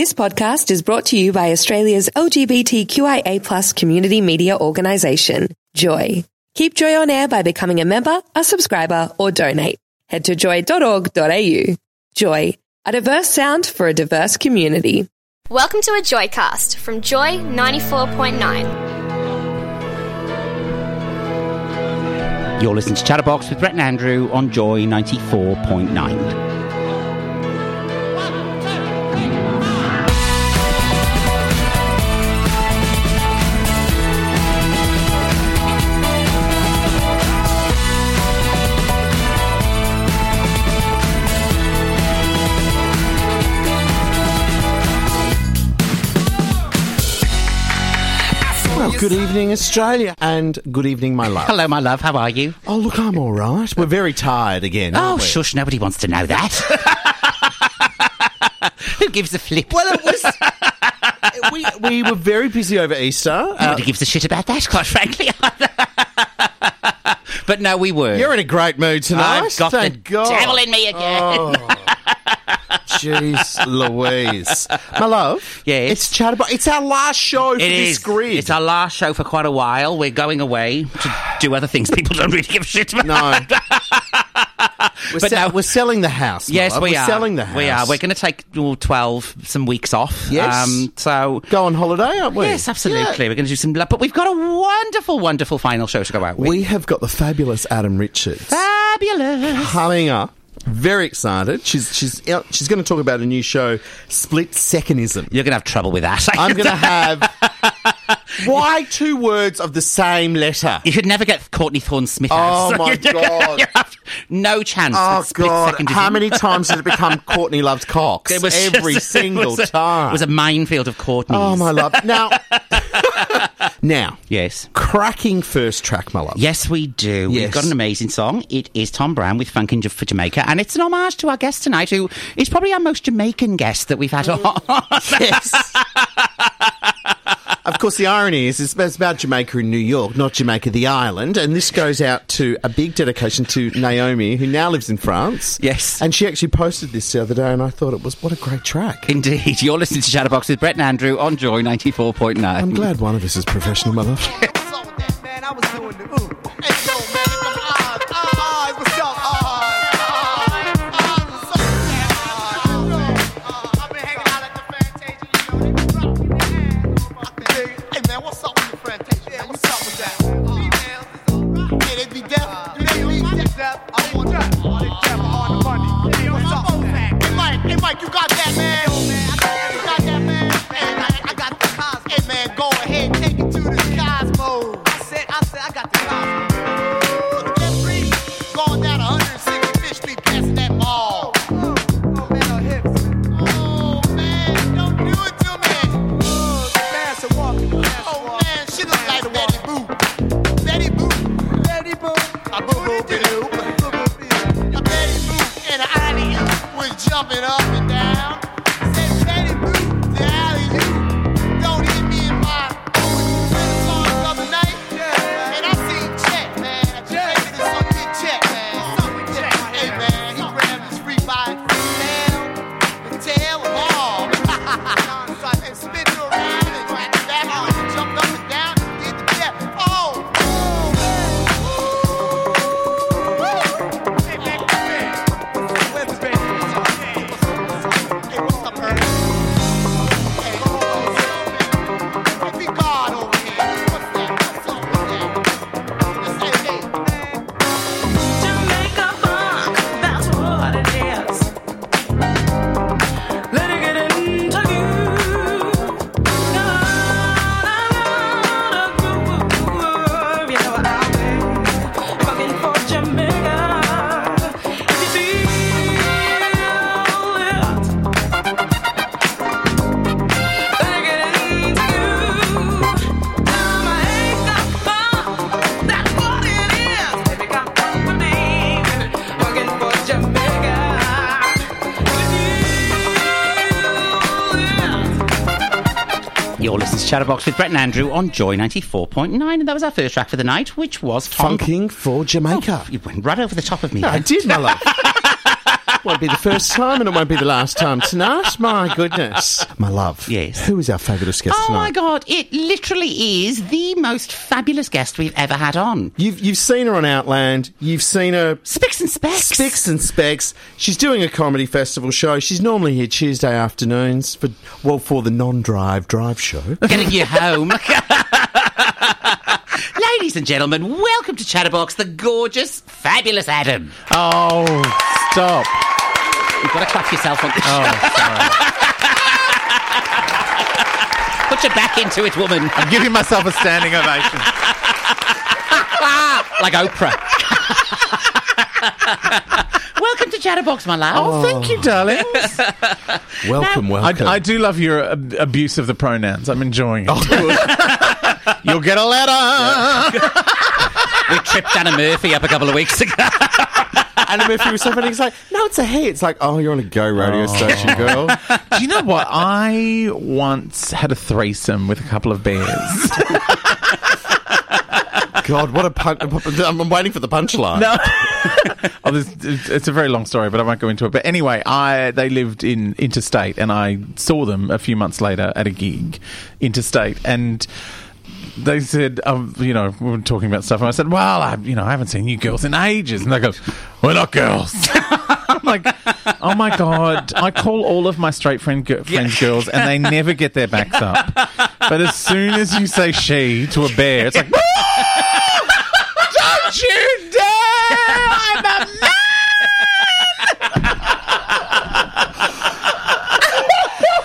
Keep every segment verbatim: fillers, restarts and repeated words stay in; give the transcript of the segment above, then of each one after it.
This podcast is brought to you by Australia's L G B T Q I A plus community media organisation, Joy. Keep Joy on air by becoming a member, a subscriber, or donate. Head to joy dot org dot a u. Joy, a diverse sound for a diverse community. Welcome to a Joycast from Joy ninety-four point nine. You're listening to Chatterbox with Brett and Andrew on Joy ninety-four point nine. Good evening, Australia, and good evening, my love. Hello, my love. How are you? Oh, look, I'm all right. We're very tired again, aren't oh, we? Shush, nobody wants to know that. Who gives a flip? Well, it was... we, we were very busy over Easter. Nobody uh, gives a shit about that, quite frankly. But no, we were. You're in a great mood tonight. I've got Thank the God. devil in me again. Oh. Jeez Louise. My love. Yes. It's Chatterbox. It's our last show for it this is. grid. It's our last show for quite a while. We're going away to do other things people don't really give a shit about. No. we're, but se- no. we're selling the house. Yes, we we're are. We're selling the house. We are. We're going to take all twelve, some weeks off. Yes. Um, so go on holiday, aren't we? Yes, absolutely. Yeah. We're going to do some... But we've got a wonderful, wonderful final show to go out with. We have got the fabulous Adam Richard. Fabulous. Coming up. Very excited. She's she's out, she's going to talk about a new show, Splitsecondism. You're going to have trouble with that. I'm going to have... Why two words of the same letter? You should never get Courtney Thorne Smith out. Oh, my God. No chance. Oh, God. How many times did it become Courtney Love Cox? It was Every just, single it was a, time. It was a minefield of Courtneys. Oh, my love. Now... Now, yes, cracking first track, my love. Yes, we do. Yes. We've got an amazing song. It is Tom Brown with Funkin' J for Jamaica, and it's an homage to our guest tonight, who is probably our most Jamaican guest that we've had mm. on. Yes. Of course, the irony is it's about Jamaica in New York, not Jamaica the island. And this goes out to a big dedication to Naomi, who now lives in France. Yes. And she actually posted this the other day, and I thought it was, what a great track. Indeed. You're listening to Chatterbox with Brett and Andrew on Joy ninety-four point nine. I'm glad one of us is professional, my love. I was doing the ooh. Mike, you got that, man. Yo, man, I got that, man. Hey, man, I got the cosmos. Hey, man, go ahead, take it to the cosmos. I said, I said, I got the cosmos. Just breathe, going down one hundred sixty-fifth Street, past that mall. Oh, man, our hips. Oh, man, don't do it to me. Oh, fast and walking. Oh, man, she looks like a Betty Boop. Betty Boop. Betty Boop. I boo boo boo. Jumping up and down. Said, Betty Boo, the alley you. Don't hit me in my boots. Played a song the other night. Yeah. And I seen Chet, man. I just yeah. think it's some good Chet, man. Something Chet. Hey, man, he grabbed his free by his tail. The tail ball. And spit it around and went back on and jumped up and down and did the best. Oh, oh, man. Hey, man, man. Where's the baby? Chatterbox with Brett and Andrew on Joy ninety-four point nine, and that was our first track for the night, which was Tom... Funking for Jamaica. Oh, you went right over the top of me. No, I did, my love. Won't be the first time and it won't be the last time tonight. My goodness. My love. Yes. Who is our fabulous guest oh tonight? Oh, my God. It literally is the most fabulous guest we've ever had on. You've, you've seen her on Outland. You've seen her... Spicks and Specs. Spicks and Specs. She's doing a comedy festival show. She's normally here Tuesday afternoons for, well, for the non-drive drive show. Getting you home. Ladies and gentlemen, welcome to Chatterbox, the gorgeous, fabulous Adam. Oh, stop. You've got to clap yourself on the show. Oh, sorry. Put your back into it, woman. I'm giving myself a standing ovation. Like Oprah. Welcome to Chatterbox, my love. Oh, thank you, darlings. Welcome, now, welcome. I, I do love your ab- abuse of the pronouns. I'm enjoying it. Oh, you'll get a letter. Yeah. We tripped Anna Murphy up a couple of weeks ago. Anna Murphy was so funny. He's like, no, it's a he. It's like, oh, you're on a go radio oh. station, girl. Do you know what? I once had a threesome with a couple of bears. God, what a pun. I'm waiting for the punchline. No. Oh, this, it's a very long story, but I won't go into it. But anyway, I they lived in interstate, and I saw them a few months later at a gig interstate, and... They said, um, you know, we were talking about stuff, and I said, well, I, you know, I haven't seen you girls in ages. And they go, we're not girls. I'm like, oh, my God. I call all of my straight friend g- friends girls, and they never get their backs up. But as soon as you say she to a bear, it's like, don't you dare! I'm a man!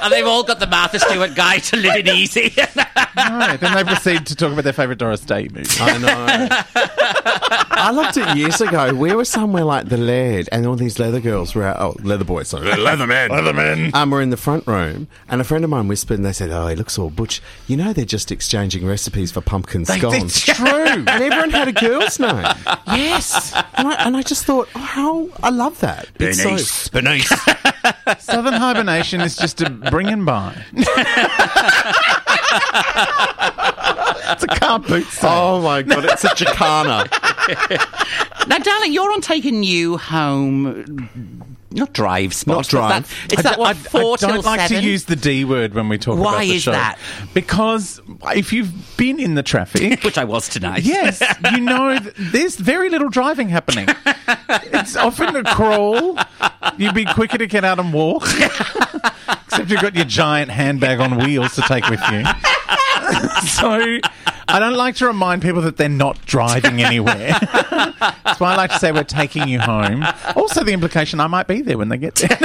And they've all got the Martha Stewart guy to live it easy. No, then they proceed to talk about their favourite Doris Day movie. I know. I loved it years ago. We were somewhere like the Laird, and all these leather girls were out. Oh, leather boys, sorry. Leather men. Leather men. Um, we're in the front room, and a friend of mine whispered, and they said, oh, he looks all butch. You know, they're just exchanging recipes for pumpkin scones. They, it's true. And everyone had a girl's name. Yes. And I, and I just thought, oh, how I love that. Bernice. So, Bernice. Southern hibernation is just a bring and buy. It's a car boot sale. Oh, my God. It's a jacana. Now, darling, you're on Taking You Home... Not drive, spots. Not drive. That, it's I that d- one, four I don't till like seven. To use the D word when we talk Why about the show. Why is that? Because if you've been in the traffic... Which I was tonight. Yes. You know, there's very little driving happening. It's often a crawl. You'd be quicker to get out and walk. Except you've got your giant handbag on wheels to take with you. So... I don't like to remind people that they're not driving anywhere. That's why I like to say we're taking you home. Also, the implication I might be there when they get there.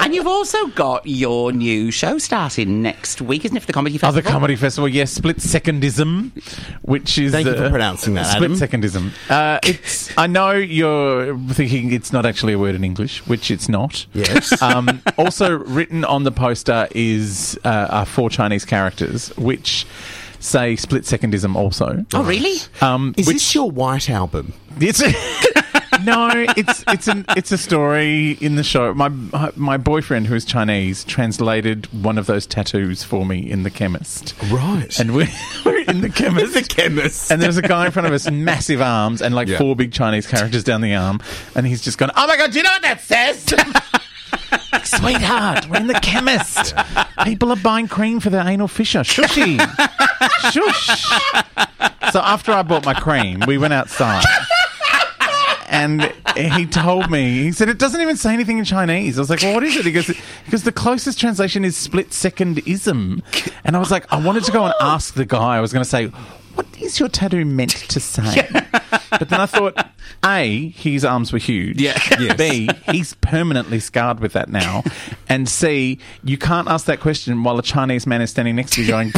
And you've also got your new show starting next week, isn't it, for the Comedy Festival? Oh, the Comedy Festival, yes. Splitsecondism, which is... Thank uh, you for pronouncing that, Adam. Splitsecondism. Uh, it's, I know you're thinking it's not actually a word in English, which it's not. Yes. Um, also written on the poster is uh, are four Chinese characters, which... say Splitsecondism also. Oh, really? Um, Is which, this your white album? It's a, no, it's it's an it's a story in the show. My my boyfriend, who is Chinese, translated one of those tattoos for me in the chemist. Right. And we're, we're in the chemist. the chemist. And there's a guy in front of us, massive arms, and like yeah. four big Chinese characters down the arm. And he's just gone, oh, my God, do you know what that says? Sweetheart, we're in the chemist. Yeah. People are buying cream for their anal fissure. Shushy. Shush. So after I bought my cream, we went outside. And he told me, he said, it doesn't even say anything in Chinese. I was like, well, what is it? He goes, because the closest translation is split-second-ism. And I was like, I wanted to go and ask the guy. I was going to say, what is your tattoo meant to say? But then I thought, A, his arms were huge. Yeah. Yes. B, he's permanently scarred with that now. And C, you can't ask that question while a Chinese man is standing next to you going...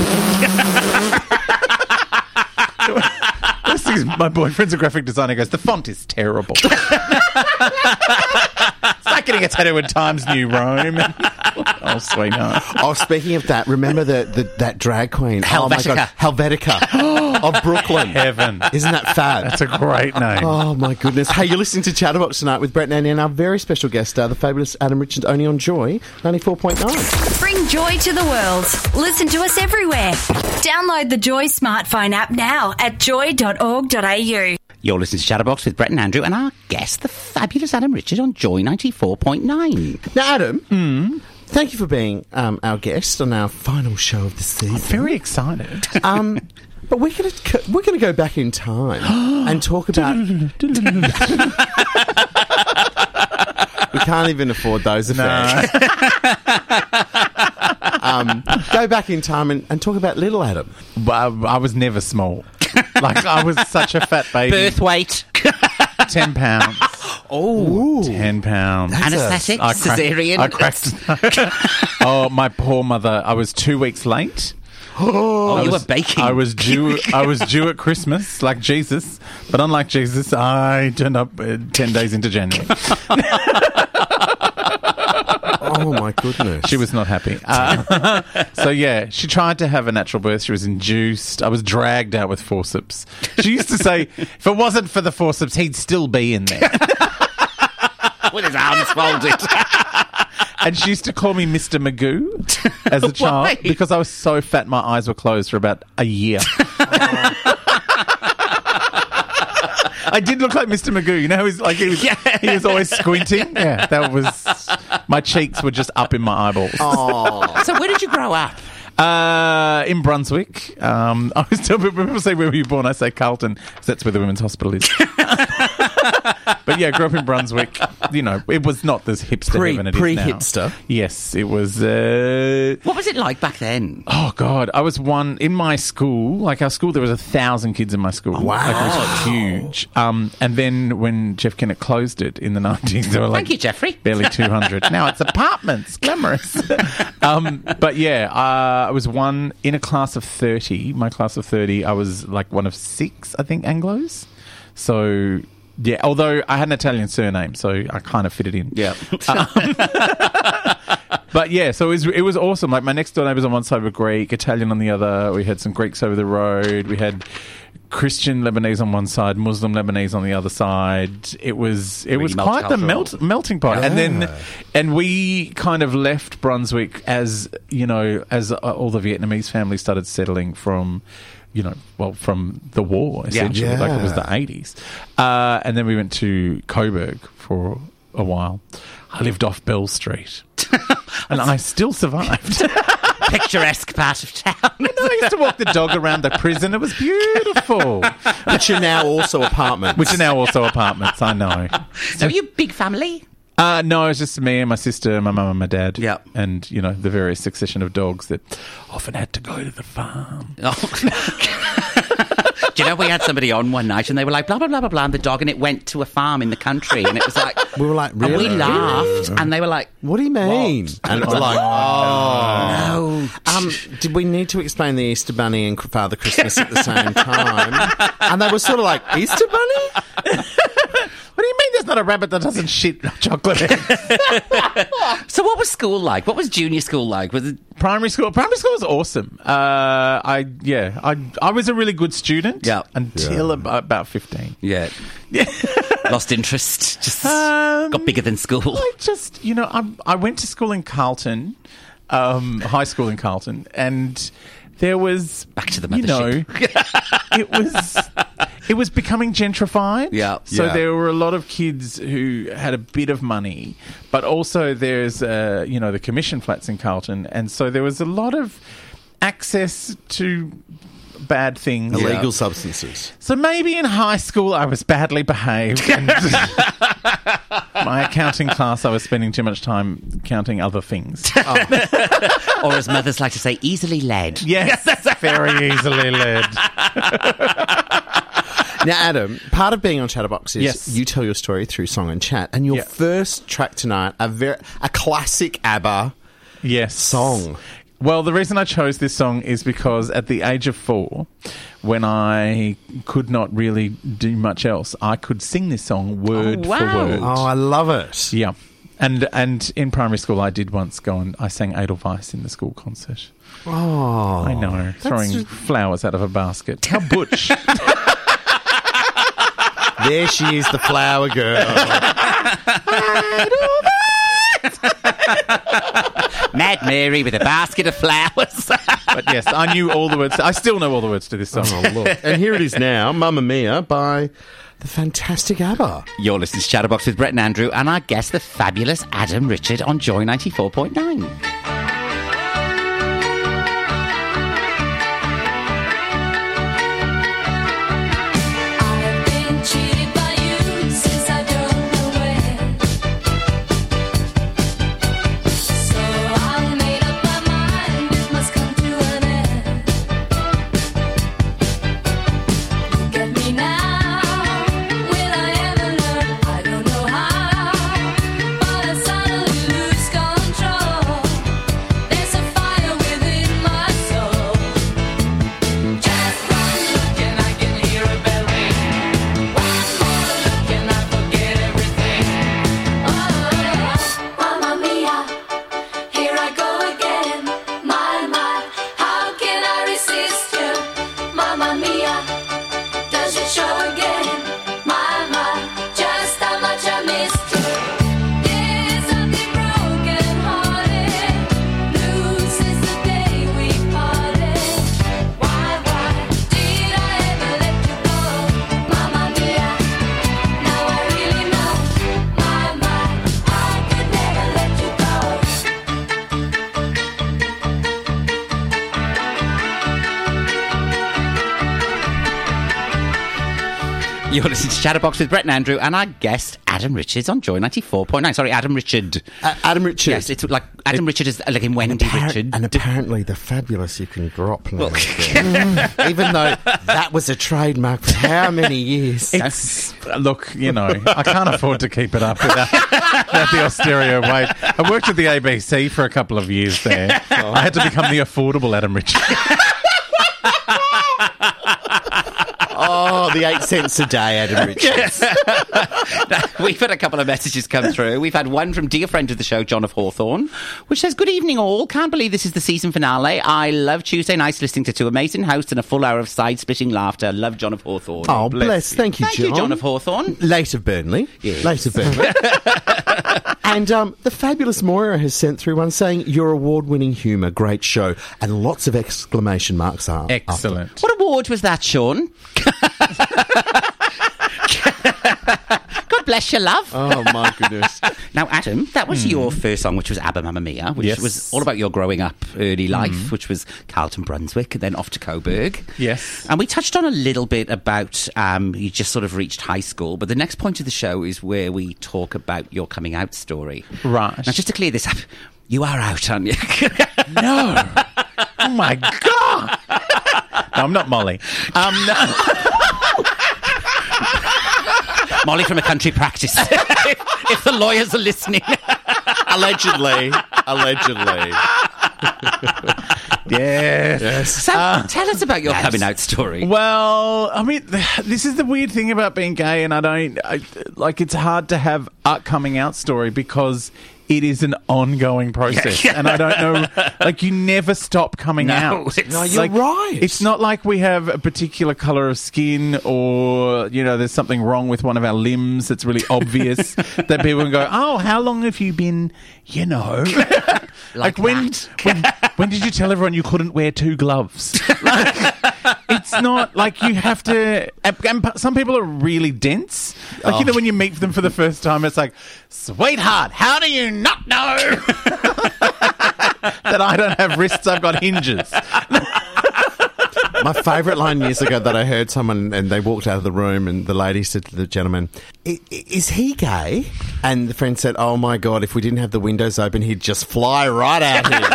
This is, my boyfriend's a graphic designer. He goes, the font is terrible. It's like getting a tattoo in Times New Roman. Oh, sweetheart. Oh, speaking of that, remember the, the that drag queen? Helvetica. Oh, my God. Helvetica of Brooklyn. Heaven. Isn't that fab? That's a great name. Oh, my goodness. Hey, you're listening to Chatterbox tonight with Brett and Andy and our very special guest star, the fabulous Adam Richard, only on Joy ninety-four point nine. Bring joy to the world. Listen to us everywhere. Download the Joy smartphone app now at joy dot org dot a u. You're listening to Shadowbox with Brett and Andrew and our guest, the fabulous Adam Richard on Joy ninety-four point nine. Now, Adam, mm. thank you for being um, our guest on our final show of the season. I'm very excited. Um... But we're going to we're going to go back in time and talk about. We can't even afford those effects. No. um, go back in time and, and talk about little Adam. I, I was never small. Like I was such a fat baby. Birth weight, ten pounds. Oh, ten pounds. Anaesthetic, cesarean. I cracked. Oh, my poor mother! I was two weeks late. Oh, you were baking. I was due. I was due at Christmas, like Jesus. But unlike Jesus, I turned up uh, ten days into January. Oh my goodness! She was not happy. Uh, so yeah, she tried to have a natural birth. She was induced. I was dragged out with forceps. She used to say, "If it wasn't for the forceps, he'd still be in there with his arms folded." And she used to call me Mister Magoo as a child because I was so fat my eyes were closed for about a year. Oh. I did look like Mister Magoo, you know, he's like he was, yeah. he was always squinting. Yeah, that was my cheeks were just up in my eyeballs. Oh. So where did you grow up? Uh, in Brunswick. Um, I was telling people, people say where were you born? I say Carlton, because that's where the Women's Hospital is. But yeah, grew up in Brunswick. You know, it was not this hipster pre, heaven it pre is now. Pre-hipster. Yes, it was. Uh... What was it like back then? Oh God, I was one in my school. Like our school, there was a thousand kids in my school. Oh, wow, like, it was huge. Um, and then when Jeff Kennett closed it in the nineties, there were like thank you, Jeffrey. Barely two hundred. Now it's apartments, glamorous. um, but yeah, uh, I was one in a class of thirty. My class of thirty, I was like one of six, I think, Anglos. So. Yeah, although I had an Italian surname, so I kind of fitted in. Yeah. Um, but yeah, so it was, it was awesome. Like, my next door neighbours on one side were Greek, Italian on the other. We had some Greeks over the road. We had Christian Lebanese on one side, Muslim Lebanese on the other side. It was it really was quite cultural. the melt, melting pot. Yeah. And then, and we kind of left Brunswick as, you know, as all the Vietnamese families started settling from... You know, well, from the war, essentially, yeah. Yeah. Like it was the eighties. Uh, and then we went to Coburg for a while. I lived off Bell Street. And I still survived. Picturesque part of town. You know, I used to walk the dog around the prison. It was beautiful. Which are now also apartments. Which are now also apartments, I know. So, are you a big family? Uh, no, it's just me and my sister, my mum and my dad. Yeah. And, you know, the various succession of dogs that often had to go to the farm. Oh. Do you know, we had somebody on one night and they were like, blah, blah, blah, blah, blah, and the dog, and it went to a farm in the country. And it was like... We were like, really? And we laughed. Really? And they were like... What do you mean? What? And it was like, oh. No. Um, did we need to explain the Easter Bunny and Father Christmas at the same time? And they were sort of like, Easter Bunny? What do you mean there's not a rabbit that doesn't shit chocolate eggs? So what was school like? What was junior school like? Was it primary school? Primary school was awesome. Uh, I yeah, I I was a really good student yep. until yeah. about, about fifteen. Yeah. yeah. Lost interest. Just um, got bigger than school. I just, you know, I I went to school in Carlton, um, high school in Carlton, and there was back to the mothership. You know, it was It was becoming gentrified. Yeah. So yeah. there were a lot of kids who had a bit of money, but also there's, uh, you know, the commission flats in Carlton. And so there was a lot of access to bad things. Illegal yeah. substances. So maybe in high school I was badly behaved. And my accounting class, I was spending too much time counting other things. Oh. Or as mothers like to say, easily led. Yes, yes. Very easily led. Now, Adam, part of being on Chatterbox is yes. you tell your story through song and chat, and your yep. first track tonight, a very a classic ABBA yes. song. Well, the reason I chose this song is because at the age of four, when I could not really do much else, I could sing this song word oh, wow. for word. Oh, I love it. Yeah. And and in primary school, I did once go and I sang Edelweiss in the school concert. Oh. I know. Throwing just... flowers out of a basket. How butch. There she is, the flower girl. Mad Mary with a basket of flowers. But yes, I knew all the words. I still know all the words to this song. Oh, Lord. And here it is now, Mamma Mia by the fantastic ABBA. You're listening to Chatterbox with Brett and Andrew and our guest, the fabulous Adam Richard on Joy ninety-four point nine. You're listening to Chatterbox with Brett and Andrew and our guest, Adam Richards, on Joy ninety-four point nine. Sorry, Adam Richard. Uh, Adam Richard. Yes, it's like Adam it, Richard is like in Wendy appara- Richard. And apparently the fabulous you can drop now. Even though that was a trademark for how many years? It's, look, you know, I can't afford to keep it up without, without the Austereo weight. I worked at the A B C for a couple of years there. Oh. I had to become the affordable Adam Richard. Oh, the eight cents a day, Adam Richards. We've had a couple of messages come through. We've had one from dear friend of the show, John of Hawthorne, which says, good evening all. Can't believe this is the season finale. I love Tuesday nights listening to two amazing hosts and a full hour of side-splitting laughter. Love John of Hawthorne. Oh, bless. bless. Thank you, Thank John. Thank you, John of Hawthorne. Late of Burnley. Yes. Late of Burnley. And um, the fabulous Moira has sent through one saying, your award-winning humour, great show, and lots of exclamation marks are. Excellent. After. What award was that, Sean? God bless you, love. Oh, my goodness. Now, Adam, that was mm. your first song, which was ABBA Mamma Mia, which yes. was all about your growing up early life, mm. which was Carlton, Brunswick, and then off to Coburg. Yes. And we touched on a little bit about um, you just sort of reached high school, but the next point of the show is where we talk about your coming out story. Right. Now, just to clear this up, you are out, aren't you? No. Oh, my God. No, I'm not Molly. Um, no. Molly from A Country Practice. if, if the lawyers are listening. Allegedly. Allegedly. Yes. yes. So uh, tell us about your yes. coming out story. Well, I mean, this is the weird thing about being gay, and I don't... I, like, it's hard to have a coming out story because... it is an ongoing process, and I don't know, like, you never stop coming no, out. No, you're like, right. It's not like we have a particular colour of skin or, you know, there's something wrong with one of our limbs that's really obvious that people can go, oh, how long have you been, you know? Like, like when, when when did you tell everyone you couldn't wear two gloves? Like, it's not like you have to... And some people are really dense. Like, oh. you know, when you meet them for the first time, it's like, sweetheart, how do you not know that I don't have wrists, I've got hinges? My favourite line years ago that I heard someone, and they walked out of the room, and the lady said to the gentleman, I- is he gay? And the friend said, oh, my God, if we didn't have the windows open, he'd just fly right out here.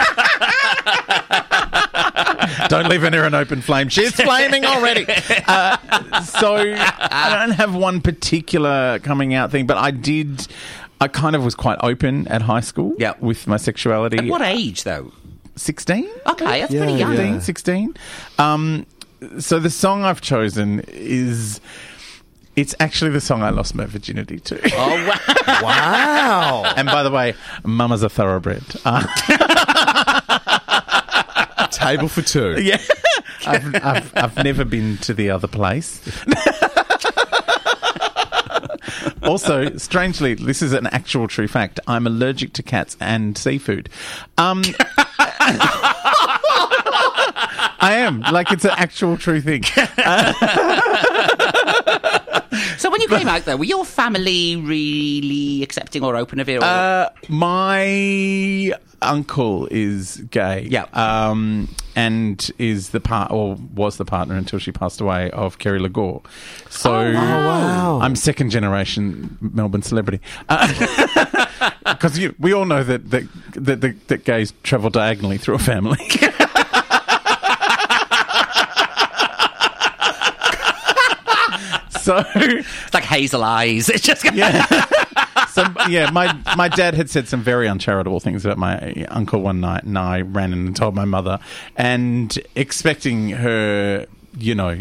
Don't leave her near an open flame. She's flaming already. Uh, so I don't have one particular coming out thing, but I did... I kind of was quite open at high school yeah. with my sexuality. At what age, though? sixteen. Okay, that's yeah, pretty young. fifteen, yeah. sixteen. Um, so the song I've chosen is... It's actually the song I lost my virginity to. Oh, wow. Wow. And by the way, Mama's a thoroughbred. Uh, Table for two. Yeah. I've, I've, I've never been to the other place. Also, strangely, this is an actual true fact. I'm allergic to cats and seafood. Um, I am. Like, it's an actual true thing. So when came out there, were your family really accepting or open of it? Or... Uh, my uncle is gay. Yeah. Um, and is the part, or was the partner until she passed away, of Kerry LaGore. So oh, wow. I'm second generation Melbourne celebrity. Because uh, we all know that that, that, that that gays travel diagonally through a family. So it's like hazel eyes. It's just yeah. So yeah, my my dad had said some very uncharitable things about my uncle one night, and I ran in and told my mother, and expecting her, you know,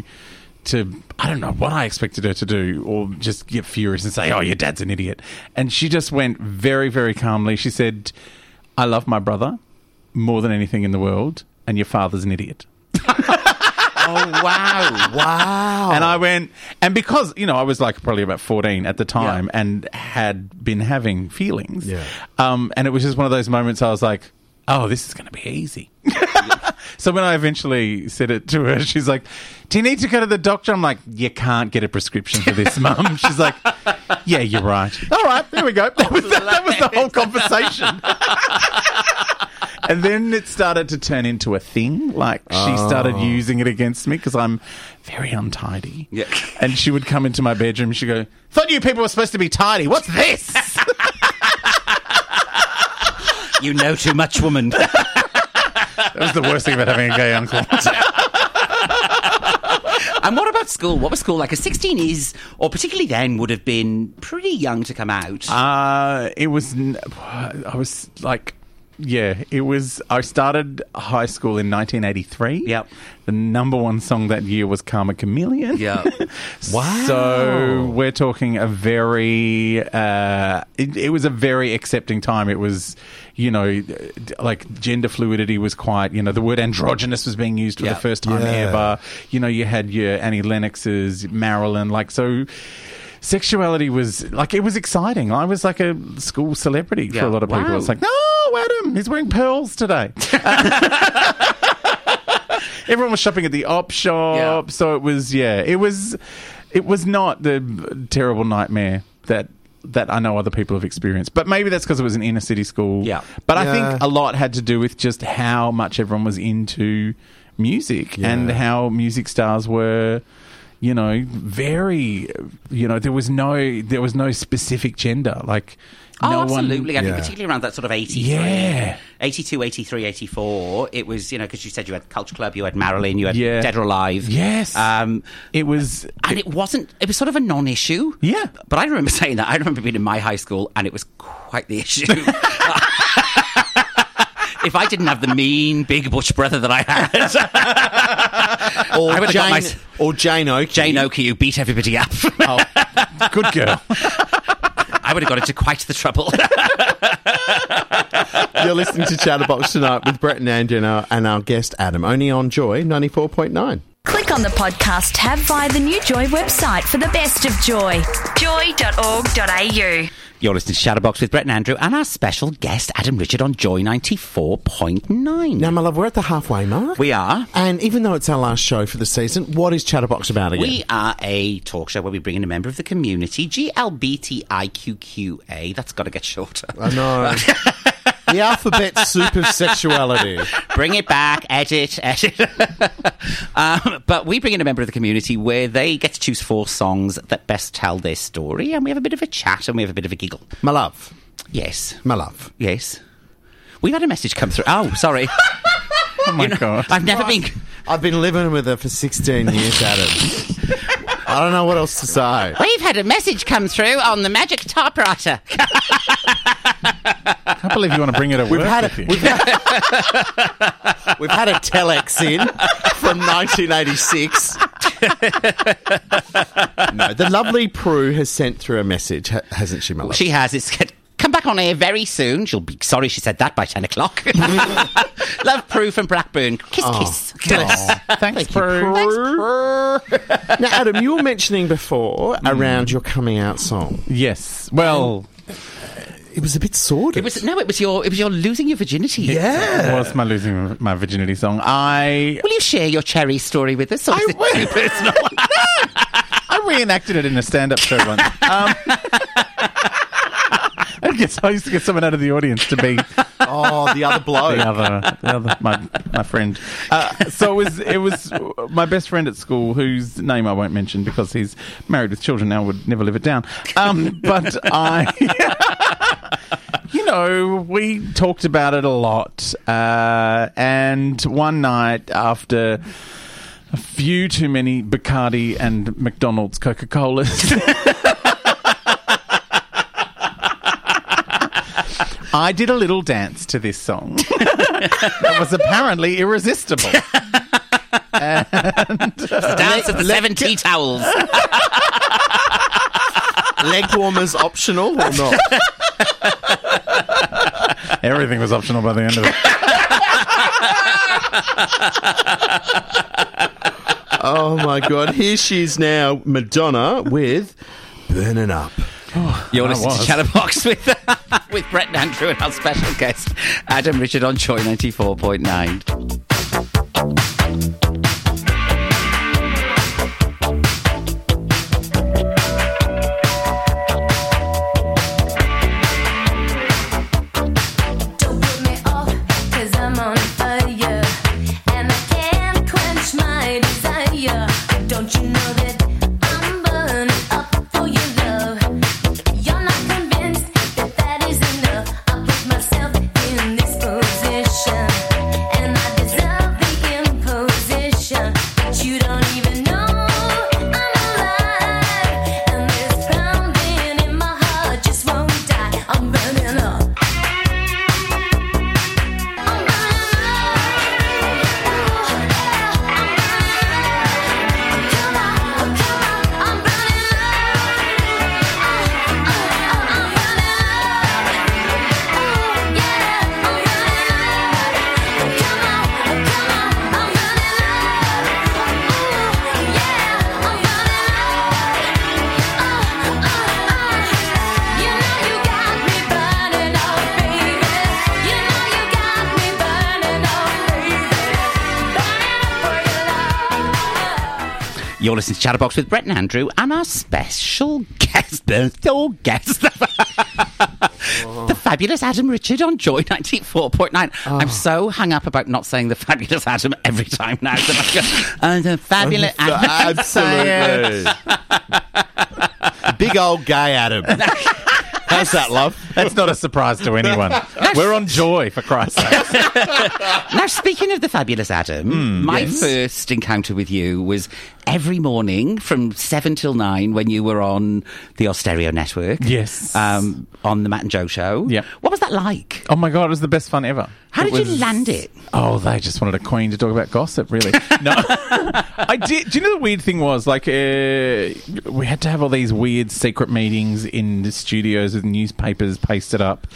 to I don't know what I expected her to do, or just get furious and say, "Oh, your dad's an idiot," and she just went very very calmly. She said, "I love my brother more than anything in the world, and your father's an idiot." Oh, wow. Wow. And I went, and because, you know, I was like probably about fourteen at the time yeah. and had been having feelings. Yeah. Um, and it was just one of those moments I was like, oh, this is going to be easy. Yeah. So when I eventually said it to her, she's like, do you need to go to the doctor? I'm like, you can't get a prescription for this, Mum. She's like, yeah, you're right. All right, there we go. That was, that, that was the whole conversation. And then it started to turn into a thing. Like, she oh. started using it against me because I'm very untidy. Yeah. And she would come into my bedroom and she'd go, thought you people were supposed to be tidy. What's this? You know too much, woman. That was the worst thing about having a gay uncle. And what about school? What was school like? A sixteen is, or particularly then, would have been pretty young to come out. Uh, it was... I was like... Yeah, it was... I started high school in nineteen eighty-three. Yep. The number one song that year was Karma Chameleon. Yeah. Wow. So we're talking a very... Uh, it, it was a very accepting time. It was, you know, like gender fluidity was quite... You know, the word androgynous was being used for yep. the first time yeah. ever. You know, you had your Annie Lennox's, Marilyn, like so... Sexuality was, like, it was exciting. I was like a school celebrity yeah. for a lot of people. Wow. It's like, no, Adam, he's wearing pearls today. Everyone was shopping at the op shop. Yeah. So it was, yeah, it was it was not the terrible nightmare that that I know other people have experienced. But maybe that's because it was an inner city school. Yeah. But yeah. I think a lot had to do with just how much everyone was into music yeah. and how music stars were... You know, very, you know, there was no there was no specific gender. Like, oh, no absolutely. One, I yeah. think particularly around that sort of eighty-three. Yeah. eighty-two, eighty-three, eighty-four. It was, you know, because you said you had Culture Club, you had Marilyn, you had yeah. Dead or Alive. Yes. Um, it was... And it, it wasn't... It was sort of a non-issue. Yeah. But I remember saying that. I remember being in my high school and it was quite the issue. If I didn't have the mean, big butch brother that I had. Or I Jane, my... or Jane Oakey. Jane Oakey, who beat everybody up. Oh, good girl. I would have got into quite the trouble. You're listening to Chatterbox tonight with Brett and Andrew and our, and our guest Adam, only on Joy ninety-four point nine. Click on the podcast tab via the new Joy website for the best of Joy. joy dot org dot a u. You're listening to Chatterbox with Brett and Andrew and our special guest, Adam Richard, on Joy ninety-four point nine. Now, my love, we're at the halfway mark. We are. And even though it's our last show for the season, what is Chatterbox about again? We are a talk show where we bring in a member of the community, G L B T I Q Q A. That's got to get shorter. I know. The alphabet soup of sexuality. Bring it back, edit, edit. um, but we bring in a member of the community where they get to choose four songs that best tell their story, and we have a bit of a chat and we have a bit of a giggle. My love. Yes. My love. Yes. We've had a message come through. Oh, sorry. Oh, my you know, God. I've never what? been... I've been living with her for sixteen years, Adam. I don't know what else to say. We've had a message come through on the magic typewriter. I can't believe you want to bring it away. We've, we've, had, we've had a telex in from nineteen eighty-six. No, the lovely Prue has sent through a message, hasn't she, my love? She has. It's come back on air very soon. She'll be sorry she said that by ten o'clock. Love, Prue from Blackburn. Kiss, oh, kiss. Oh, thanks, Thank Prue. You, Prue. Thanks, Prue. Now, Adam, you were mentioning before mm. around your coming out song. Yes. Well... Um, It was a bit sordid. It was, no, it was your it was your losing your virginity. Yeah. It was my losing my virginity song. I... Will you share your cherry story with us? Or I is it will. Too personal? No. I reenacted it in a stand-up show once. Um, I guess I used to get someone out of the audience to be... Oh, the other bloke. The other, the other my, my friend. Uh, so it was, it was my best friend at school, whose name I won't mention because he's married with children now, would never live it down. Um, but I... You know, we talked about it a lot. Uh, and one night after... a few too many Bacardi and McDonald's Coca-Colas. I did a little dance to this song. That was apparently irresistible. And, uh, dance of the seven tea towels. Leg warmers optional or not? Everything was optional by the end of it. Oh, my God. Here she is now, Madonna, with Burnin' Up. Oh, You're listening to Chatterbox with, with Brett and Andrew and our special guest, Adam Richard, on Joy ninety-four point nine. You're listening to Chatterbox with Brett and Andrew and our special guest, special guest, oh. the fabulous Adam Richard on Joy ninety-four point nine. Oh. I'm so hung up about not saying the fabulous Adam every time now that I go, oh, the fabulous oh, Adam. Absolutely. Big old gay Adam. How's that, love? That's not a surprise to anyone. Now, we're on Joy, for Christ's sake. Now, speaking of the fabulous Adam, mm, my yes. first encounter with you was every morning from seven till nine when you were on the Austereo network. Yes. Um, on the Matt and Joe show. Yeah. What was that like? Oh, my God, it was the best fun ever. How it did was... you land it? Oh, they just wanted a queen to talk about gossip, really. No. I did. Do you know the weird thing was, like, uh, we had to have all these weird secret meetings in the studios with newspapers pasted up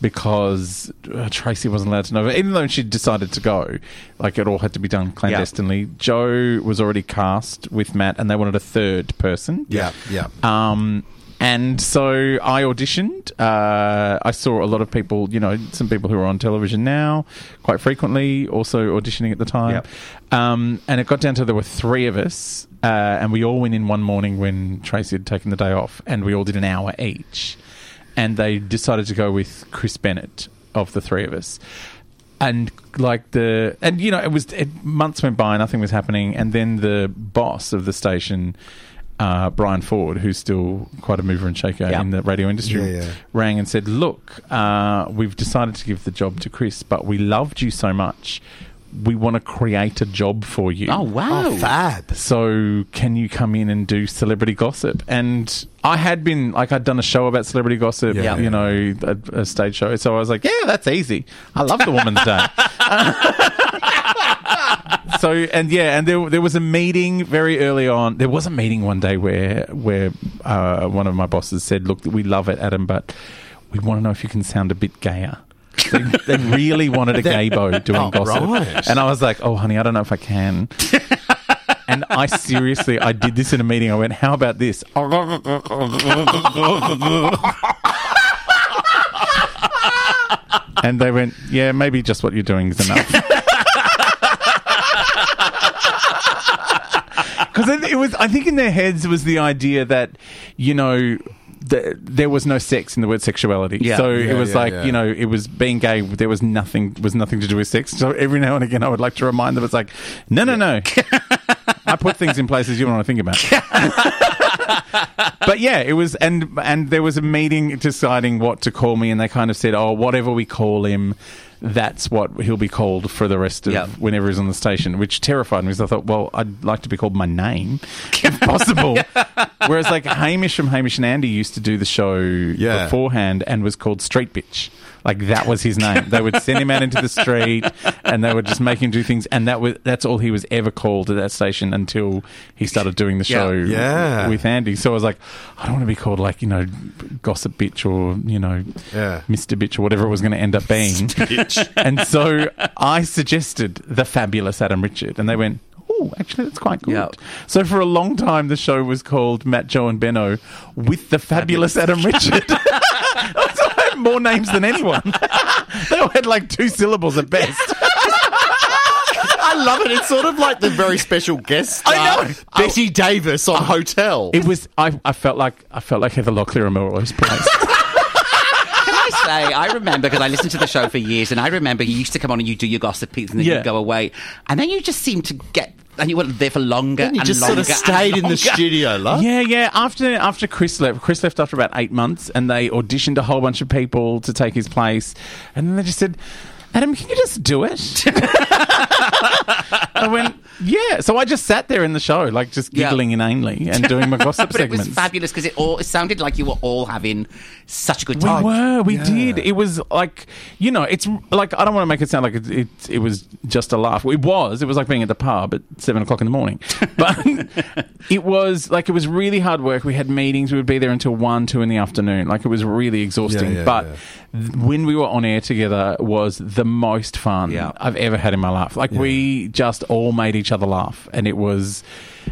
because uh, Tracy wasn't allowed to know. Even though she decided to go, like, it all had to be done clandestinely. Yeah. Joe was already cast with Matt and they wanted a third person. Yeah, yeah. Um, and so I auditioned. Uh, I saw a lot of people, you know, some people who are on television now quite frequently, also auditioning at the time. Yeah. Um, and it got down to there were three of us uh, and we all went in one morning when Tracy had taken the day off and we all did an hour each. And they decided to go with Chris Bennett of the three of us. And, like, the... And, you know, it was... It, months went by, nothing was happening. And then the boss of the station, uh, Brian Ford, who's still quite a mover and shaker yep. in the radio industry, yeah, yeah. rang and said, look, uh, we've decided to give the job to Chris, but we loved you so much... we want to create a job for you. Oh, wow. Oh, fab. So can you come in and do celebrity gossip? And I had been, like, I'd done a show about celebrity gossip, yeah. you know, a, a stage show. So I was like, yeah, that's easy. I love the woman's day. So, and yeah, and there there was a meeting very early on. There was a meeting one day where, where uh, one of my bosses said, look, we love it, Adam, but we want to know if you can sound a bit gayer. They, they really wanted a gaybo doing oh, gossip. Right. And I was like, oh, honey, I don't know if I can. And I seriously, I did this in a meeting. I went, how about this? And they went, yeah, maybe just what you're doing is enough. Because it was, I think in their heads was the idea that, you know, the, there was no sex in the word sexuality. Yeah. So yeah, it was yeah, like, yeah. you know, it was being gay. There was nothing was nothing to do with sex. So every now and again, I would like to remind them, it's like, no, no, no. I put things in places you don't want to think about. But yeah, it was, and and there was a meeting deciding what to call me, and they kind of said, oh, whatever we call him, that's what he'll be called for the rest of yep. whenever he's on the station, which terrified me because I thought, well, I'd like to be called my name if possible. Whereas like Hamish from Hamish and Andy used to do the show yeah. beforehand and was called Street Bitch. Like, that was his name. They would send him out into the street and they would just make him do things. And that was that's all he was ever called at that station until he started doing the show yeah. Yeah. with Andy. So I was like, I don't want to be called, like, you know, Gossip Bitch or, you know, yeah. Mister Bitch or whatever it was going to end up being. And so I suggested the fabulous Adam Richard. And they went, oh, actually, that's quite good. Yep. So for a long time, the show was called Matt, Joe and Benno with the fabulous Adam Richard. More names than anyone. They all had like two syllables at best. I love it. It's sort of like the very special guest star, I know. Betty oh, Davis on oh, Hotel. It was. I, I felt like I felt like Heather Locklear in Melrose Place. I remember, because I listened to the show for years, and I remember you used to come on and you do your gossip piece and then yeah. you go away, and then you just seemed to get, and you were there for longer and, you and just longer. Just sort of stayed in the studio, love. Yeah, yeah. After after Chris left, Chris left after about eight months, and they auditioned a whole bunch of people to take his place, and then they just said, Adam, can you just do it? I went, yeah. So I just sat there in the show, like just giggling yeah. inanely and doing my gossip but segments. It was fabulous because it all it sounded like you were all having such a good time. We were, we yeah. did. It was like, you know, it's like, I don't want to make it sound like it, it, it was just a laugh. It was. It was like being at the pub at seven o'clock in the morning. But it was like, it was really hard work. We had meetings. We would be there until one, two in the afternoon. Like, it was really exhausting. Yeah, yeah, but yeah. when we were on air together was the The most fun yeah. I've ever had in my life. Like yeah. we just all made each other laugh, and it was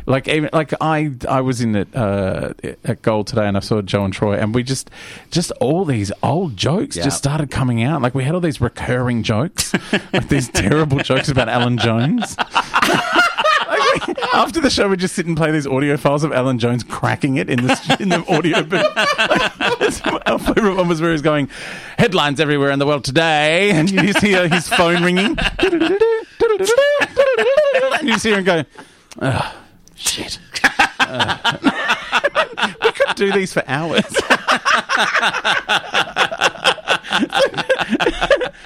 like even like I I was in at uh, at Gold today, and I saw Joe and Troy, and we just just all these old jokes yeah. just started coming out. Like we had all these recurring jokes, like these terrible jokes about Alan Jones. After the show, we just sit and play these audio files of Alan Jones cracking it in the in the audio booth. Our favourite one was where he was going, headlines everywhere in the world today, and you just hear his phone ringing, and you just hear him go, oh, shit. Uh, we could do these for hours.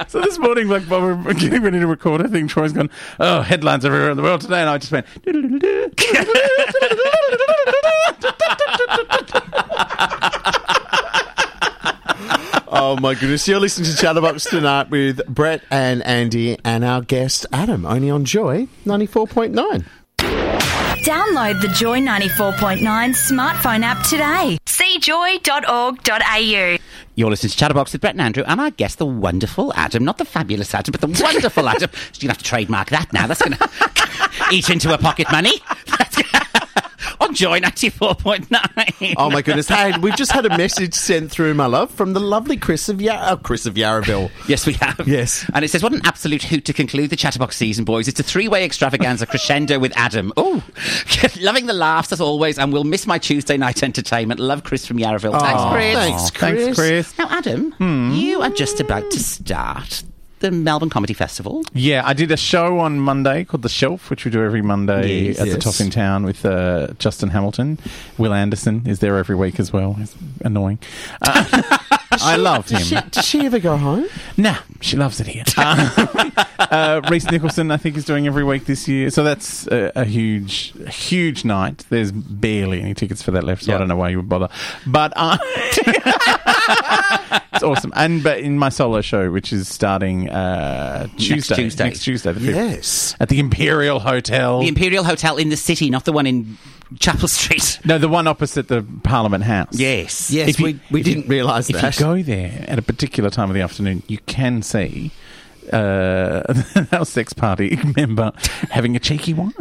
So this morning, like while we were getting ready to record, I think Troy's gone, oh, headlines everywhere in the world today, and I just went, oh my goodness. You're listening to Chatterbox tonight with Brett and Andy and our guest Adam, only on Joy ninety-four point nine. Download the Joy ninety-four point nine smartphone app today. See joy dot org dot a u. You're listening to Chatterbox with Brett and Andrew, and our guest, the wonderful Adam. Not the fabulous Adam, but the wonderful Adam. You're going to have to trademark that now. That's going to eat into her pocket money. That's going to... on Joy ninety-four point nine. Oh, my goodness. Hey, we've just had a message sent through, my love, from the lovely Chris of, Yar- oh, Chris of Yarraville. Yes, we have. Yes. And it says, what an absolute hoot to conclude the Chatterbox season, boys. It's a three-way extravaganza crescendo with Adam. Ooh. Loving the laughs, as always, and we'll miss my Tuesday night entertainment. Love, Chris from Yarraville. Oh, thanks, Chris. Thanks, Chris. Thanks, Chris. Now, Adam, hmm. you are just about to start the Melbourne Comedy Festival. Yeah, I did a show on Monday called The Shelf, which we do every Monday yes, at yes. the Top in Town with uh, Justin Hamilton. Will Anderson is there every week as well. It's annoying. Uh, I loved him. Does she, does she ever go home? Nah, she loves it here. uh, uh, Reese Nicholson, I think, is doing every week this year. So that's a, a huge, a huge night. There's barely any tickets for that left, so yep. I don't know why you would bother. But... Uh, it's awesome. And but in my solo show, which is starting uh, Tuesday, next Tuesday, next Tuesday the fifth, yes, at the Imperial Hotel. The Imperial Hotel in the city, not the one in Chapel Street. No, the one opposite the Parliament House. Yes, yes. If we you, we didn't realise that. If you go there at a particular time of the afternoon, you can see uh, our sex party member having a cheeky wine.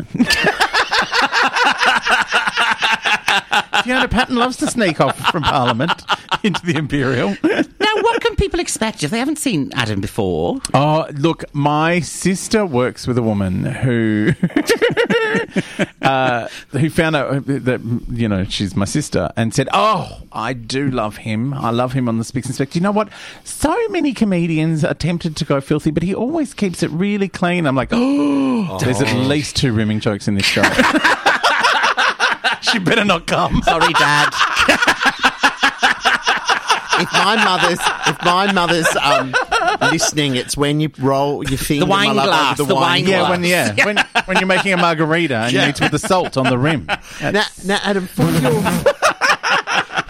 Fiona Patton loves to sneak off from Parliament into the Imperial. Now, what can people expect if they haven't seen Adam before? Oh, look, my sister works with a woman who uh, who found out that, you know, she's my sister, and said, oh, I do love him. I love him on the Spicks and Specs. You know what? So many comedians are tempted to go filthy, but he always keeps it really clean. I'm like, oh, oh. There's at least two rimming jokes in this show. She better not come. Sorry, Dad. If my mother's, if my mother's um, listening, it's when you roll your finger. The wine glass. The, the wine, wine glass. Yeah, when, yeah. yeah. When, when you're making a margarita and yeah. you need to put the salt on the rim. Now, now, Adam, for your...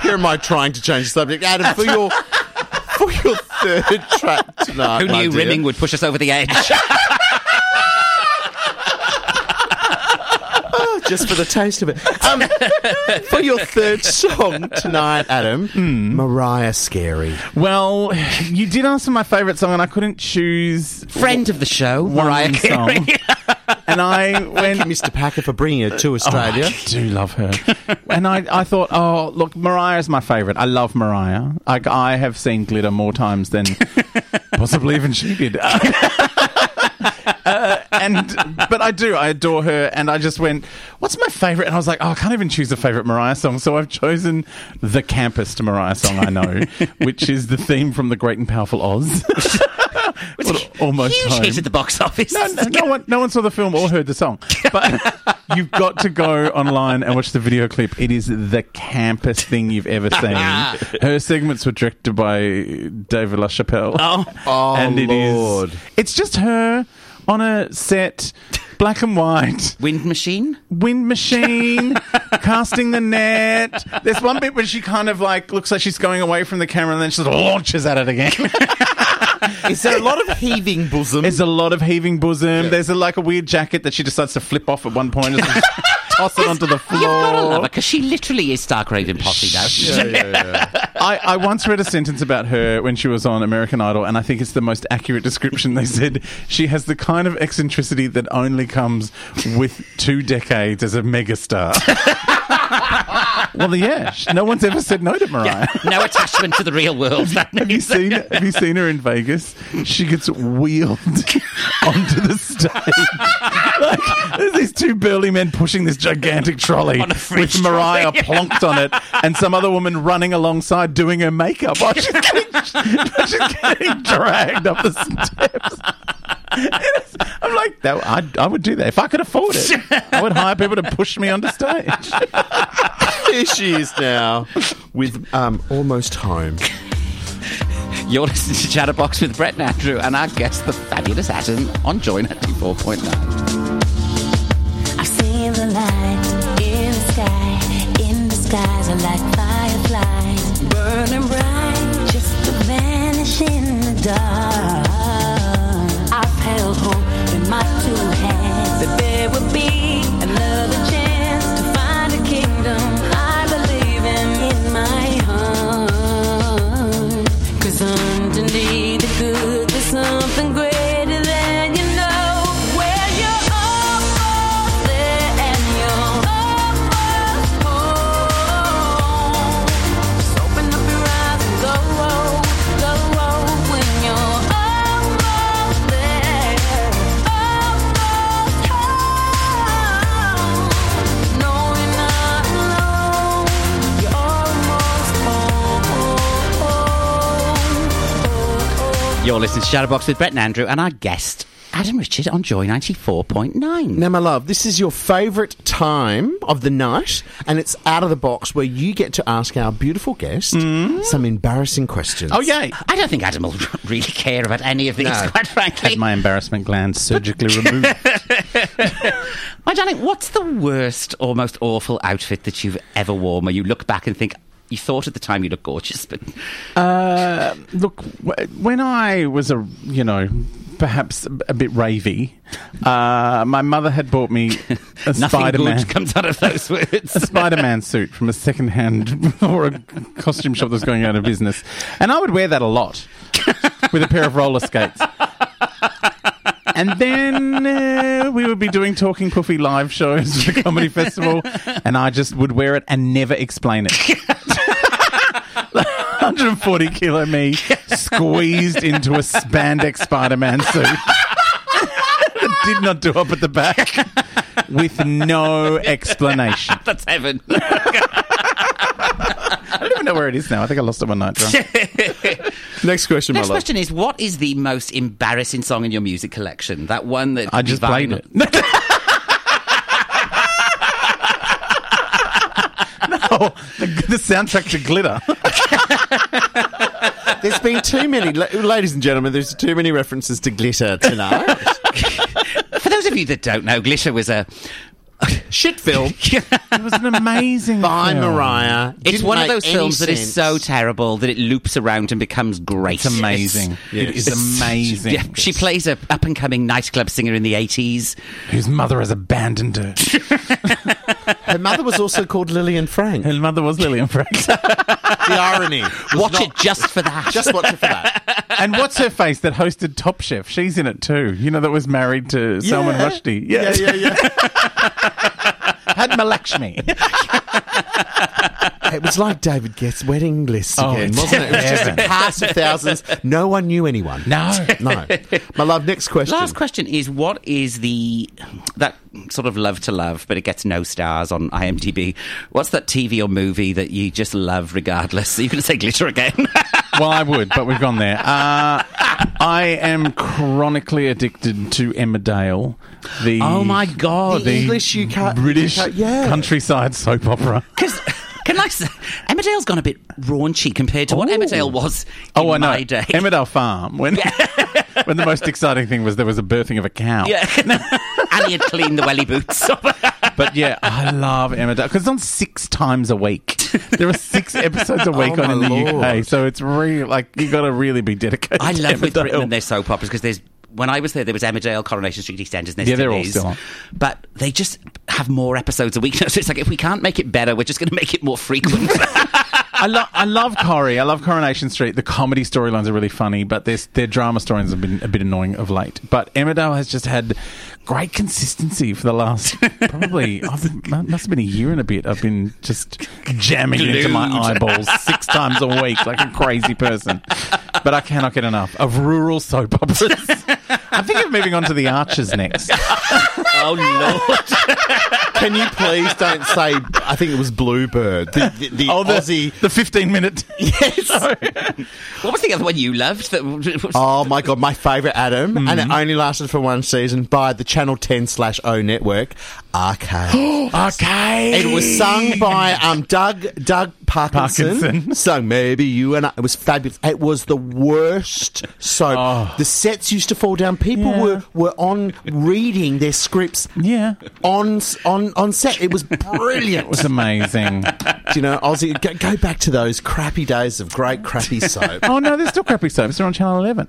Here am I trying to change the subject. Adam, for your, for your third track tonight. Who knew rimming would push us over the edge? Just for the taste of it. Um, for your third song tonight, Adam, mm. Mariah Carey. Well, you did ask for my favourite song, and I couldn't choose... Friend of the show, Mariah Carey. And I went... Thank you, Mister Packer, for bringing her to Australia. Oh, I do love her. And I, I thought, oh, look, Mariah's my favourite. I love Mariah. I, I have seen Glitter more times than possibly even she did. uh, and but I do I adore her, and I just went, what's my favourite? And I was like, oh, I can't even choose a favourite Mariah song, so I've chosen the campest Mariah song I know, which is the theme from The Great and Powerful Oz. It was almost huge home. Hit at the box office. No, no, no, one, no one saw the film or heard the song. But you've got to go online and watch the video clip. It is the campest thing you've ever seen. Her segments were directed by David LaChapelle. Oh, oh and it Lord. Is, it's just her on a set... Black and white. Wind machine? Wind machine. Casting the net. There's one bit where she kind of like looks like she's going away from the camera and then she sort of launches at it again. Is there a lot of heaving bosom? There's a lot of heaving bosom. Yeah. There's a, like a weird jacket that she decides to flip off at one point. Toss it onto the floor. You've got to love her, because she literally is stark raving posse now. Yeah, yeah, yeah. I, I once read a sentence about her when she was on American Idol, and I think it's the most accurate description. They said, she has the kind of eccentricity that only comes with two decades as a megastar. Well, yeah, no one's ever said no to Mariah. Yeah, no attachment to the real world. Have you seen? Have you seen her in Vegas? She gets wheeled onto the stage. Like, there's these two burly men pushing this gigantic trolley with Mariah trolley. Plonked on it, and some other woman running alongside doing her makeup while she's getting, while she's getting dragged up the steps. I'm like, that, I, I would do that. If I could afford it, I would hire people to push me onto stage. Here she is now with um, Almost Home. You're listening to Chatterbox with Brett and Andrew and our guest, the fabulous Adam, on Joy ninety-four point nine. I've seen the light in the sky. In the skies are like fireflies, burning bright, just to vanish in the dark. I've held hope in my two hands that there will be another chance to find a kingdom I believe in in my heart. 'Cause underneath the good there's something great. You're listening to Shadowbox with Brett and Andrew and our guest, Adam Richard, on Joy ninety-four point nine. Now, my love, this is your favourite time of the night, and it's Out of the Box, where you get to ask our beautiful guest mm. some embarrassing questions. Oh, yay. I don't think Adam will really care about any of these, no. quite frankly. Had my embarrassment glands surgically removed. My darling, what's the worst or most awful outfit that you've ever worn, where you look back and think... You thought at the time you looked gorgeous, but... Uh, look, w- when I was, a, you know, perhaps a bit ravey, uh, my mother had bought me a Spider-Man... Nothing good comes out of those words. A Spider-Man suit from a second-hand or a costume shop that was going out of business. And I would wear that a lot with a pair of roller skates. And then uh, we would be doing Talking Puffy live shows at the Comedy Festival, and I just would wear it and never explain it. one hundred forty kilo me squeezed into a spandex Spider-Man suit. did not do up at the back with no explanation. That's heaven. I don't even know where it is now. I think I lost it one night. Next question, Next my question love. is, what is the most embarrassing song in your music collection? That one that... I just played it. No, the, the soundtrack to Glitter. There's been too many... Ladies and gentlemen, there's too many references to Glitter tonight. For those of you that don't know, Glitter was a... shit film. It was an amazing By film. By Mariah. It's Didn't one of those films sense. that is so terrible that it loops around and becomes great. It's amazing. It's, yes. It is it's, amazing. Yeah, she plays an up-and-coming nightclub singer in the eighties. Whose mother has abandoned her. Her mother was also called Lillian Frank. Her mother was Lillian Frank. The irony. Watch not, it just for that. Just watch it for that. And what's her face that hosted Top Chef? She's in it too. You know, that was married to yeah. Salman Rushdie. Yeah, yeah, yeah. yeah. Padma Lakshmi. It was like David Guest's wedding list again, oh, wasn't it? It was just a cast of thousands. No one knew anyone. No. No. My love, next question. Last question is, what is the... that sort of love to love, but it gets no stars on IMDb. What's that T V or movie that you just love regardless? Are you going to say Glitter again? Well, I would, but we've gone there. Uh, I am chronically addicted to Emmerdale. The oh my god, the, the English U K, British U K, yeah. countryside soap opera. Because can I say, Emmerdale's gone a bit raunchy compared to Ooh. what Emmerdale was in oh, I my know. day. Emmerdale Farm. When yeah. when the most exciting thing was there was a birthing of a cow. Yeah. And he had cleaned the welly boots. But yeah, I love Emmerdale because it's on six times a week. There are six episodes a week oh on in the Lord. U K, so it's really like you got to really be dedicated. I love Emmerdale. With Britain and their soap operas because there's. When I was there, there was Emmerdale, Coronation Street, EastEnders, and there's yeah, they're all still on. But they just have more episodes a week now. So it's like, if we can't make it better, we're just going to make it more frequent. I, lo- I love Corrie. I love Coronation Street. The comedy storylines are really funny, but their drama storylines have been a bit annoying of late. But Emmerdale has just had great consistency for the last probably, I've, must have been a year and a bit. I've been just jamming Glued. into my eyeballs six times a week like a crazy person. But I cannot get enough of rural soap operas. I'm thinking of moving on to The Archers next. Oh, Lord. Can you please don't say, I think it was Bluebird. The, the, the oh, the, Aussie... The fifteen-minute... Yes. Sorry. What was the other one you loved? That... Oh, my God, my favourite, Adam. Mm-hmm. And it only lasted for one season by the Channel ten slash O network, Arcade. Arcade! It was sung by um, Doug Doug Parkinson. Parkinson. Sung Maybe You and I. It was fabulous. It was the worst soap. Oh. The sets used to fall down. People yeah. were, were on reading their scripts yeah. on, on, on set. It was brilliant. It was amazing. Do you know, Aussie, go, go back to those crappy days of great crappy soap. Oh, no, there's still crappy soaps. They're on Channel eleven.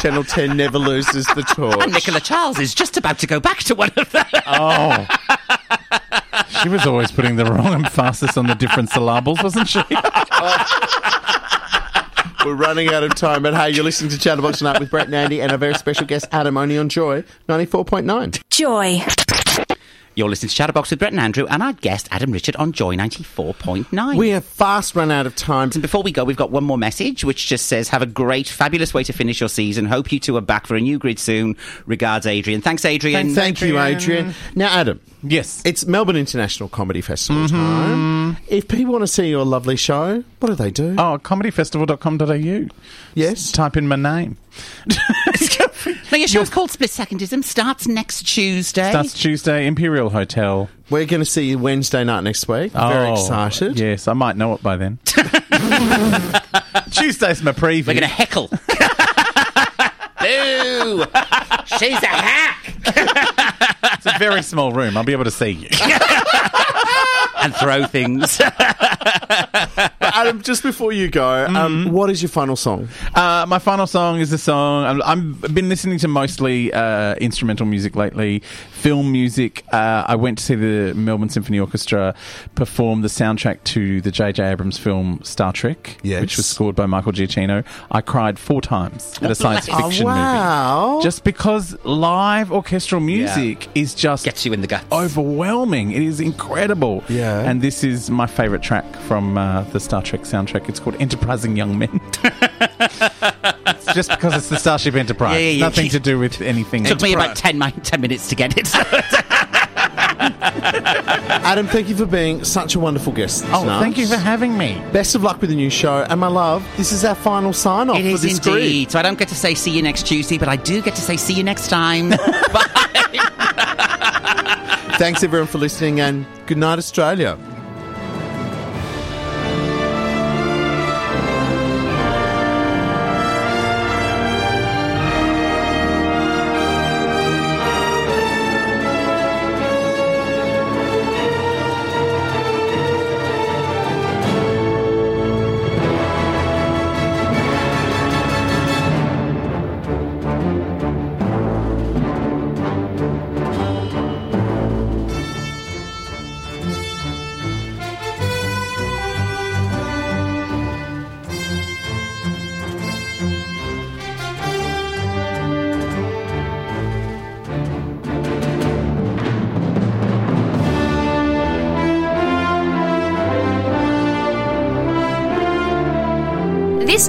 Channel ten never loses the torch. And Nicola Charles is just about to go back to one of them. Oh. She was always putting the wrong emphasis on the different syllables, wasn't she? We're running out of time, but hey, you're listening to Chatterbox Tonight with Brett and Andy and our very special guest, Adam, only on Joy ninety-four point nine. Joy. You're listening to Chatterbox with Brett and Andrew and our guest, Adam Richard, on Joy ninety-four point nine. We have fast run out of time. And before we go, we've got one more message, which just says, have a great, fabulous way to finish your season. Hope you two are back for a new grid soon. Regards, Adrian. Thanks, Adrian. Thanks, Thank Adrian. you, Adrian. Now, Adam. Yes. It's Melbourne International Comedy Festival mm-hmm. time. If people want to see your lovely show, what do they do? Oh, comedy festival dot com dot a u. Yes. Just type in my name. No, your show's called Splitsecondism. Starts next Tuesday. Starts Tuesday, Imperial Hotel. We're going to see you Wednesday night next week. Oh, very excited. Yes, I might know it by then. Tuesday's my preview. We're going to heckle. Boo! She's a hack! It's a very small room. I'll be able to see you. And throw things. Adam, just before you go, mm-hmm. um, what is your final song? Uh, my final song is a song... I'm, I'm, I've been listening to mostly uh, instrumental music lately, film music. Uh, I went to see the Melbourne Symphony Orchestra perform the soundtrack to the J J Abrams film Star Trek, yes. which was scored by Michael Giacchino. I cried four times at a science fiction oh, wow. movie. Just because live orchestral music yeah. is just... Gets you in the guts. Overwhelming. It is incredible. Yeah. And this is my favourite track from uh, the Star Trek soundtrack. It's called Enterprising Young Men. It's just because it's the Starship Enterprise. Yeah, yeah, yeah. Nothing to do with anything. It took Enterprise. me about ten, ten minutes to get it. So Adam, thank you for being such a wonderful guest. Tonight. Oh, thank you for having me. Best of luck with the new show. And my love, this is our final sign-off for this group. It is indeed. So I don't get to say see you next Tuesday, but I do get to say see you next time. Bye. Thanks, everyone, for listening, and good night, Australia. This